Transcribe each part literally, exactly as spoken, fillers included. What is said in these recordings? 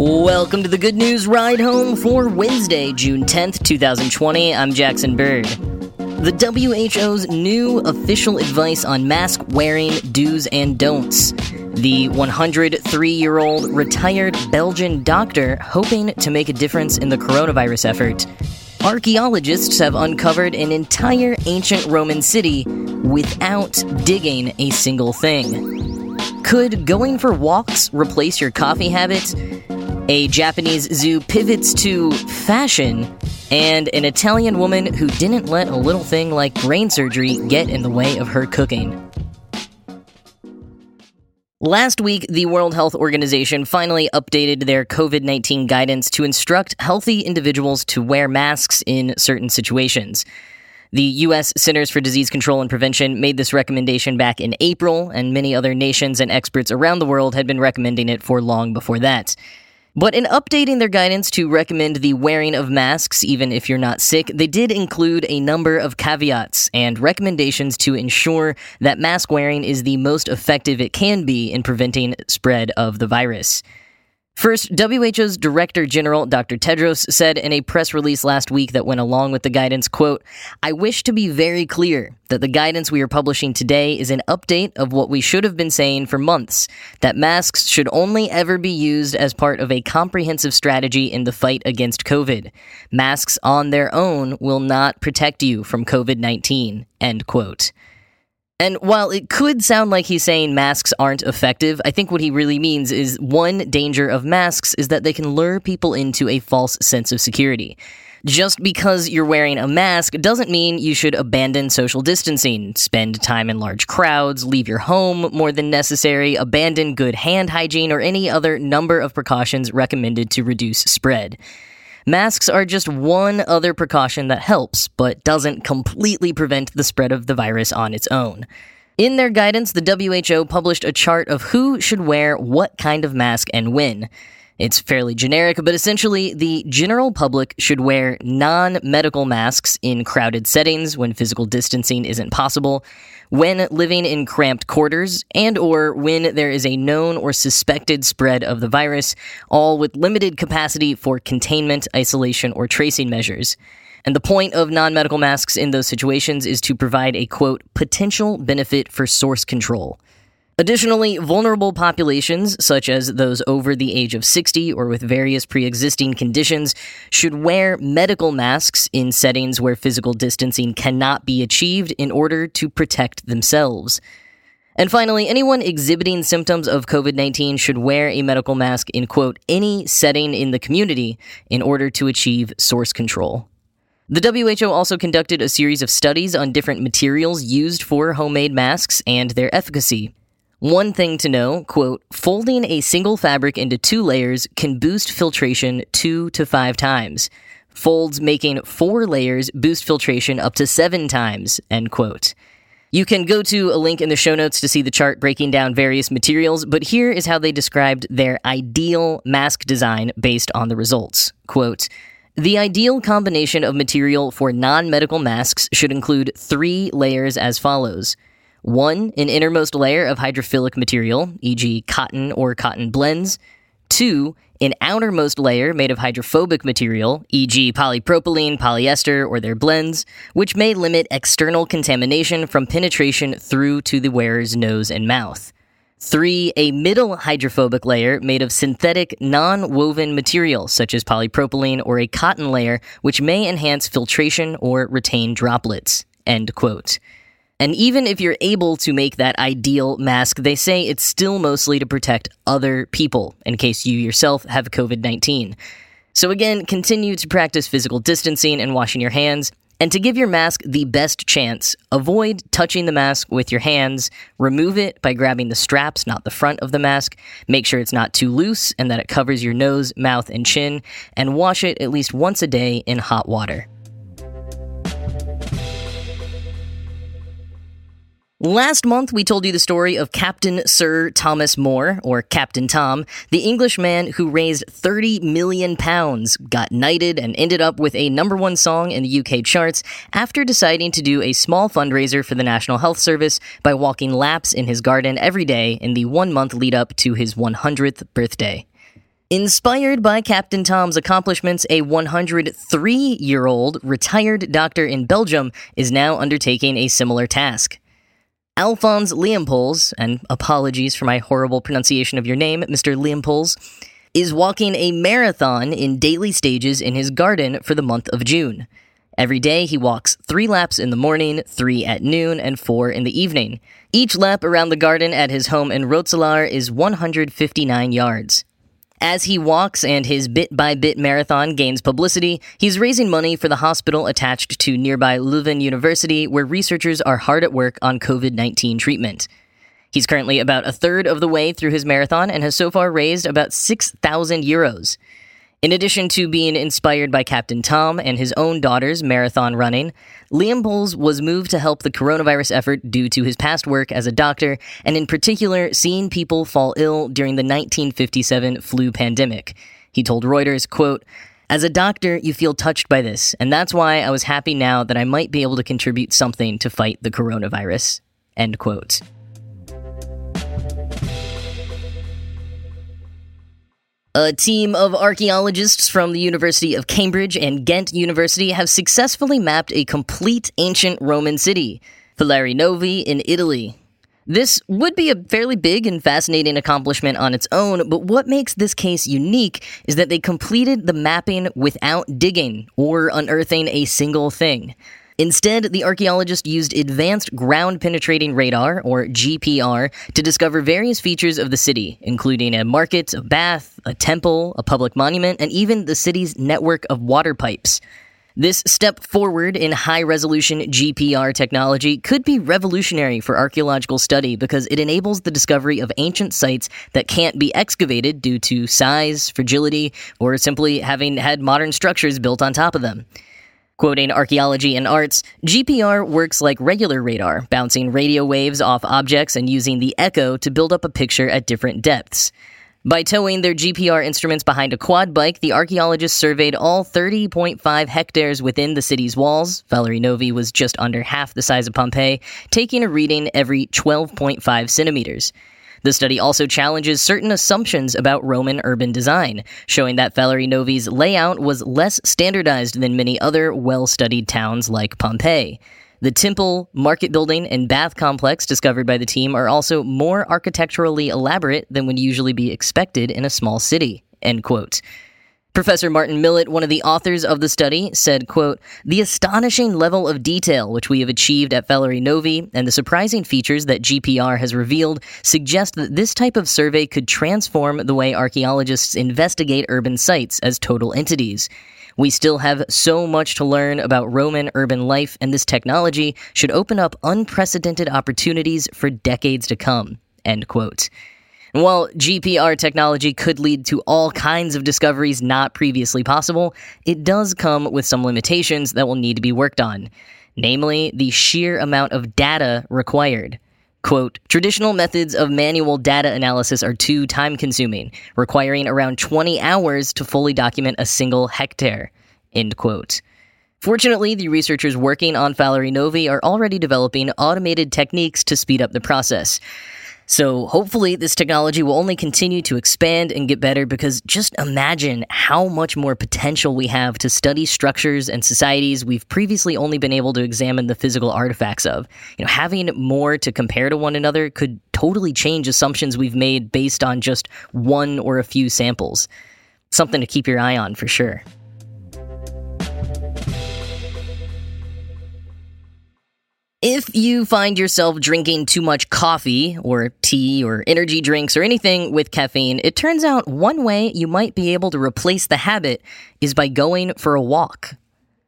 Welcome to the Good News Ride Home for Wednesday, June tenth, twenty twenty. I'm Jackson Bird. The W H O's new official advice on mask wearing do's and don'ts. The one hundred three-year-old retired Belgian doctor hoping to make a difference in the coronavirus effort. Archaeologists have uncovered an entire ancient Roman city without digging a single thing. Could going for walks replace your coffee habit? A Japanese zoo pivots to fashion, and an Italian woman who didn't let a little thing like brain surgery get in the way of her cooking. Last week, the World Health Organization finally updated their COVID nineteen guidance to instruct healthy individuals to wear masks in certain situations. The U S Centers for Disease Control and Prevention made this recommendation back in April, and many other nations and experts around the world had been recommending it for long before that. But in updating their guidance to recommend the wearing of masks, even if you're not sick, they did include a number of caveats and recommendations to ensure that mask wearing is the most effective it can be in preventing spread of the virus. First, W H O's Director General, Doctor Tedros, said in a press release last week that went along with the guidance, quote, "I wish to be very clear that the guidance we are publishing today is an update of what we should have been saying for months, that masks should only ever be used as part of a comprehensive strategy in the fight against COVID. Masks on their own will not protect you from COVID nineteen, end quote. And while it could sound like he's saying masks aren't effective, I think what he really means is one danger of masks is that they can lure people into a false sense of security. Just because you're wearing a mask doesn't mean you should abandon social distancing, spend time in large crowds, leave your home more than necessary, abandon good hand hygiene, or any other number of precautions recommended to reduce spread. Masks are just one other precaution that helps, but doesn't completely prevent the spread of the virus on its own. In their guidance, the W H O published a chart of who should wear what kind of mask and when. It's fairly generic, but essentially, the general public should wear non-medical masks in crowded settings when physical distancing isn't possible, when living in cramped quarters, and or when there is a known or suspected spread of the virus, all with limited capacity for containment, isolation, or tracing measures. And the point of non-medical masks in those situations is to provide a, quote, potential benefit for source control. Additionally, vulnerable populations, such as those over the age of sixty or with various pre-existing conditions, should wear medical masks in settings where physical distancing cannot be achieved in order to protect themselves. And finally, anyone exhibiting symptoms of COVID nineteen should wear a medical mask in, quote, any setting in the community in order to achieve source control. The W H O also conducted a series of studies on different materials used for homemade masks and their efficacy. One thing to know, quote, folding a single fabric into two layers can boost filtration two to five times. Folds making four layers boost filtration up to seven times, end quote. You can go to a link in the show notes to see the chart breaking down various materials, but here is how they described their ideal mask design based on the results. Quote, the ideal combination of material for non-medical masks should include three layers as follows. One, an innermost layer of hydrophilic material, for example cotton or cotton blends. Two, an outermost layer made of hydrophobic material, for example polypropylene, polyester, or their blends, which may limit external contamination from penetration through to the wearer's nose and mouth. Three, a middle hydrophobic layer made of synthetic non-woven material, such as polypropylene or a cotton layer, which may enhance filtration or retain droplets, end quote. And even if you're able to make that ideal mask, they say it's still mostly to protect other people in case you yourself have COVID nineteen. So again, continue to practice physical distancing and washing your hands. And to give your mask the best chance, avoid touching the mask with your hands. Remove it by grabbing the straps, not the front of the mask. Make sure it's not too loose and that it covers your nose, mouth, and chin. And wash it at least once a day in hot water. Last month, we told you the story of Captain Sir Thomas Moore, or Captain Tom, the Englishman who raised thirty million pounds, got knighted, and ended up with a number one song in the U K charts after deciding to do a small fundraiser for the National Health Service by walking laps in his garden every day in the one-month lead-up to his one hundredth birthday. Inspired by Captain Tom's accomplishments, a one hundred three-year-old retired doctor in Belgium is now undertaking a similar task. Alphonse Leempoels, and apologies for my horrible pronunciation of your name, Mister Leempoels, is walking a marathon in daily stages in his garden for the month of June. Every day, he walks three laps in the morning, three at noon, and four in the evening. Each lap around the garden at his home in Rotselaar is one hundred fifty-nine yards. As he walks and his bit-by-bit marathon gains publicity, he's raising money for the hospital attached to nearby Leuven University, where researchers are hard at work on covid nineteen treatment. He's currently about a third of the way through his marathon and has so far raised about six thousand euros. In addition to being inspired by Captain Tom and his own daughter's marathon running, Leempoels was moved to help the coronavirus effort due to his past work as a doctor, and in particular, seeing people fall ill during the nineteen fifty-seven flu pandemic. He told Reuters, quote, "As a doctor, you feel touched by this, and that's why I was happy now that I might be able to contribute something to fight the coronavirus." End quote. A team of archaeologists from the University of Cambridge and Ghent University have successfully mapped a complete ancient Roman city, Falerii Novi in Italy. This would be a fairly big and fascinating accomplishment on its own, but what makes this case unique is that they completed the mapping without digging or unearthing a single thing. Instead, the archaeologist used advanced ground-penetrating radar, or G P R, to discover various features of the city, including a market, a bath, a temple, a public monument, and even the city's network of water pipes. This step forward in high-resolution G P R technology could be revolutionary for archaeological study because it enables the discovery of ancient sites that can't be excavated due to size, fragility, or simply having had modern structures built on top of them. Quoting Archaeology and Arts, G P R works like regular radar, bouncing radio waves off objects and using the echo to build up a picture at different depths. By towing their G P R instruments behind a quad bike, the archaeologists surveyed all thirty point five hectares within the city's walls. Falerii Novi was just under half the size of Pompeii, taking a reading every twelve point five centimeters. The study also challenges certain assumptions about Roman urban design, showing that Falerii Novi's layout was less standardized than many other well-studied towns like Pompeii. The temple, market building, and bath complex discovered by the team are also more architecturally elaborate than would usually be expected in a small city, end quote. Professor Martin Millett, one of the authors of the study, said, quote, "The astonishing level of detail which we have achieved at Falerii Novi and the surprising features that G P R has revealed suggest that this type of survey could transform the way archaeologists investigate urban sites as total entities. We still have so much to learn about Roman urban life, and this technology should open up unprecedented opportunities for decades to come," end quote. And while G P R technology could lead to all kinds of discoveries not previously possible, it does come with some limitations that will need to be worked on, namely the sheer amount of data required. Quote, "Traditional methods of manual data analysis are too time-consuming, requiring around twenty hours to fully document a single hectare," end quote. Fortunately, the researchers working on Falerii Novi are already developing automated techniques to speed up the process. So hopefully this technology will only continue to expand and get better, because just imagine how much more potential we have to study structures and societies we've previously only been able to examine the physical artifacts of. You know, having more to compare to one another could totally change assumptions we've made based on just one or a few samples. Something to keep your eye on for sure. If you find yourself drinking too much coffee or tea or energy drinks or anything with caffeine, it turns out one way you might be able to replace the habit is by going for a walk.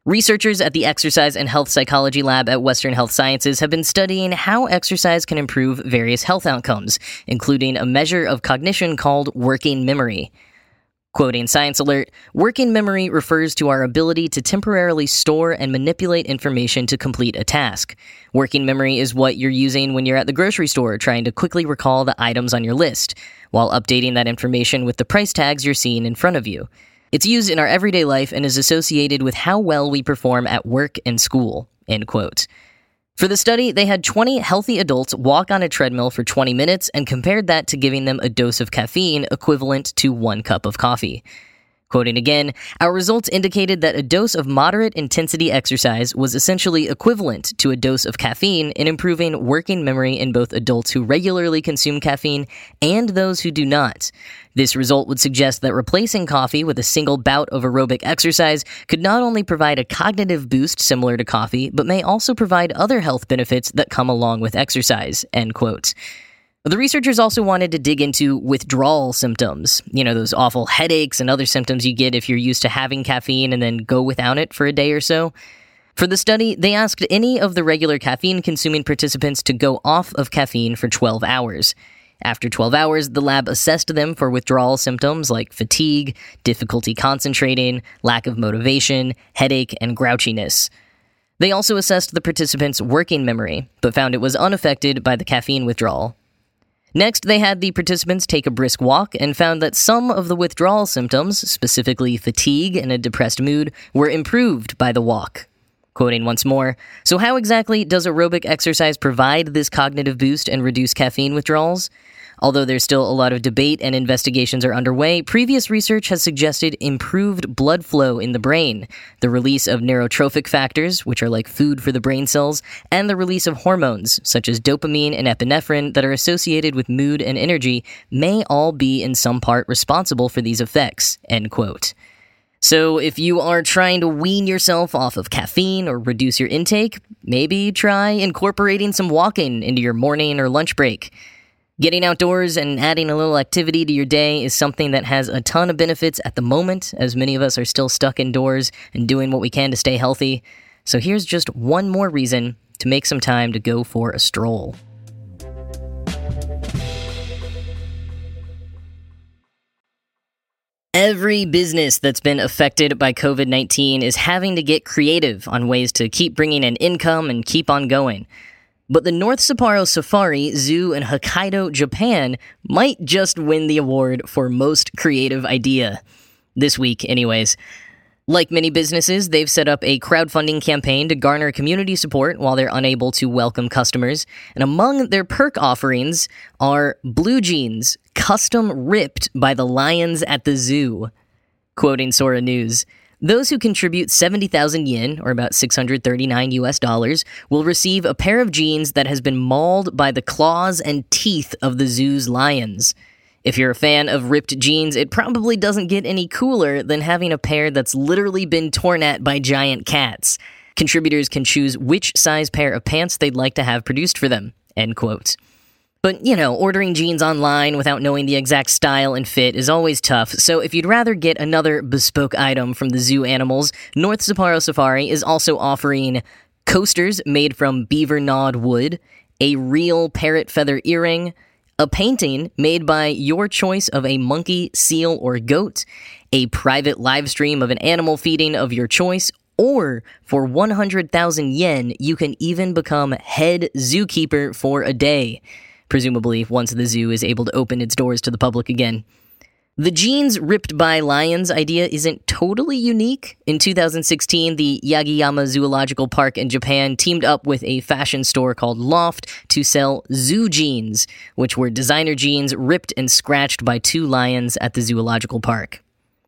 Researchers at the Exercise and Health Psychology Lab at Western Health Sciences have been studying how exercise can improve various health outcomes, including a measure of cognition called working memory. Quoting Science Alert, "Working memory refers to our ability to temporarily store and manipulate information to complete a task. Working memory is what you're using when you're at the grocery store trying to quickly recall the items on your list, while updating that information with the price tags you're seeing in front of you. It's used in our everyday life and is associated with how well we perform at work and school," end quote. For the study, they had twenty healthy adults walk on a treadmill for twenty minutes and compared that to giving them a dose of caffeine equivalent to one cup of coffee. Quoting again, "Our results indicated that a dose of moderate intensity exercise was essentially equivalent to a dose of caffeine in improving working memory in both adults who regularly consume caffeine and those who do not. This result would suggest that replacing coffee with a single bout of aerobic exercise could not only provide a cognitive boost similar to coffee, but may also provide other health benefits that come along with exercise," end quote. The researchers also wanted to dig into withdrawal symptoms, you know, those awful headaches and other symptoms you get if you're used to having caffeine and then go without it for a day or so. For the study, they asked any of the regular caffeine-consuming participants to go off of caffeine for twelve hours. After twelve hours, the lab assessed them for withdrawal symptoms like fatigue, difficulty concentrating, lack of motivation, headache, and grouchiness. They also assessed the participants' working memory, but found it was unaffected by the caffeine withdrawal. Next, they had the participants take a brisk walk and found that some of the withdrawal symptoms, specifically fatigue and a depressed mood, were improved by the walk. Quoting once more, "So how exactly does aerobic exercise provide this cognitive boost and reduce caffeine withdrawals? Although there's still a lot of debate and investigations are underway, previous research has suggested improved blood flow in the brain, the release of neurotrophic factors, which are like food for the brain cells, and the release of hormones, such as dopamine and epinephrine, that are associated with mood and energy, may all be in some part responsible for these effects," end quote. So if you are trying to wean yourself off of caffeine or reduce your intake, maybe try incorporating some walking into your morning or lunch break. Getting outdoors and adding a little activity to your day is something that has a ton of benefits at the moment, as many of us are still stuck indoors and doing what we can to stay healthy. So here's just one more reason to make some time to go for a stroll. Every business that's been affected by COVID nineteen is having to get creative on ways to keep bringing in income and keep on going. But the North Sapporo Safari Zoo in Hokkaido, Japan might just win the award for most creative idea. This week, anyways. Like many businesses, they've set up a crowdfunding campaign to garner community support while they're unable to welcome customers. And among their perk offerings are blue jeans, custom ripped by the lions at the zoo. Quoting Sora News, "Those who contribute seventy thousand yen, or about six hundred thirty-nine U S dollars, will receive a pair of jeans that has been mauled by the claws and teeth of the zoo's lions. If you're a fan of ripped jeans, it probably doesn't get any cooler than having a pair that's literally been torn at by giant cats. Contributors can choose which size pair of pants they'd like to have produced for them," end quote. But, you know, ordering jeans online without knowing the exact style and fit is always tough, so if you'd rather get another bespoke item from the zoo animals, North Sapporo Safari is also offering coasters made from beaver gnawed wood, a real parrot feather earring, a painting made by your choice of a monkey, seal, or goat, a private live stream of an animal feeding of your choice, or for one hundred thousand yen, you can even become head zookeeper for a day. Presumably once the zoo is able to open its doors to the public again. The jeans ripped by lions idea isn't totally unique. In two thousand sixteen, the Yagiyama Zoological Park in Japan teamed up with a fashion store called Loft to sell zoo jeans, which were designer jeans ripped and scratched by two lions at the zoological park.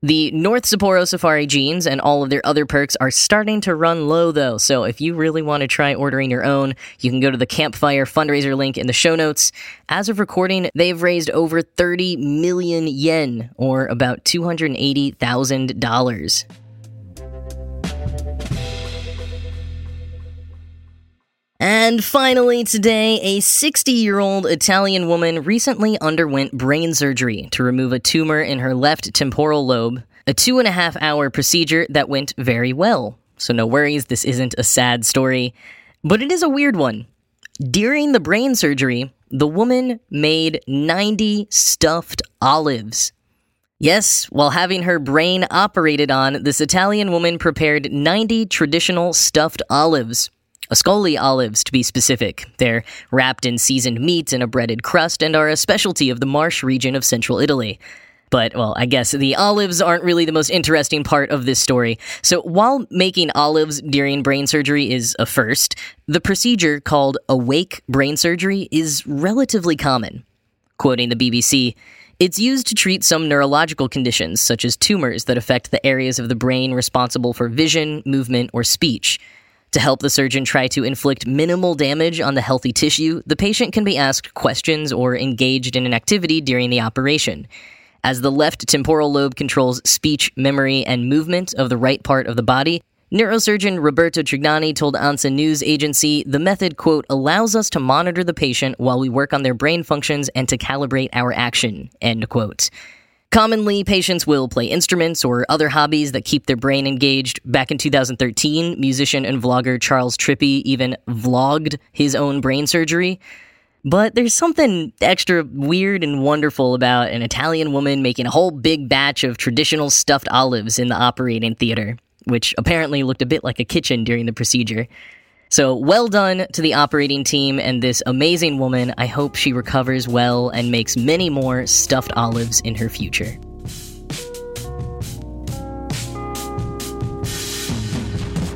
The North Sapporo Safari jeans and all of their other perks are starting to run low, though, so if you really want to try ordering your own, you can go to the Campfire fundraiser link in the show notes. As of recording, they've raised over thirty million yen, or about two hundred eighty thousand dollars. And finally today, a sixty-year-old Italian woman recently underwent brain surgery to remove a tumor in her left temporal lobe, a two and a half hour procedure that went very well. So no worries, this isn't a sad story, but it is a weird one. During the brain surgery, the woman made ninety stuffed olives. Yes, while having her brain operated on, this Italian woman prepared ninety traditional stuffed olives. Ascoli olives, to be specific. They're wrapped in seasoned meat and a breaded crust and are a specialty of the Marche region of central Italy. But, well, I guess the olives aren't really the most interesting part of this story. So while making olives during brain surgery is a first, the procedure called awake brain surgery is relatively common. Quoting the B B C, "It's used to treat some neurological conditions, such as tumors that affect the areas of the brain responsible for vision, movement, or speech. To help the surgeon try to inflict minimal damage on the healthy tissue, the patient can be asked questions or engaged in an activity during the operation. As the left temporal lobe controls speech, memory, and movement of the right part of the body, neurosurgeon Roberto Trignani told ANSA News Agency, the method, quote, allows us to monitor the patient while we work on their brain functions and to calibrate our action, end quote. Commonly, patients will play instruments or other hobbies that keep their brain engaged. Back in two thousand thirteen, musician and vlogger Charles Trippy even vlogged his own brain surgery. But there's something extra weird and wonderful about an Italian woman making a whole big batch of traditional stuffed olives in the operating theater, which apparently looked a bit like a kitchen during the procedure. So well done to the operating team and this amazing woman. I hope she recovers well and makes many more stuffed olives in her future.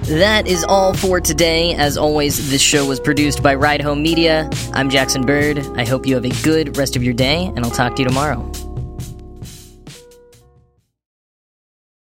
That is all for today. As always, this show was produced by Ride Home Media. I'm Jackson Bird. I hope you have a good rest of your day, and I'll talk to you tomorrow.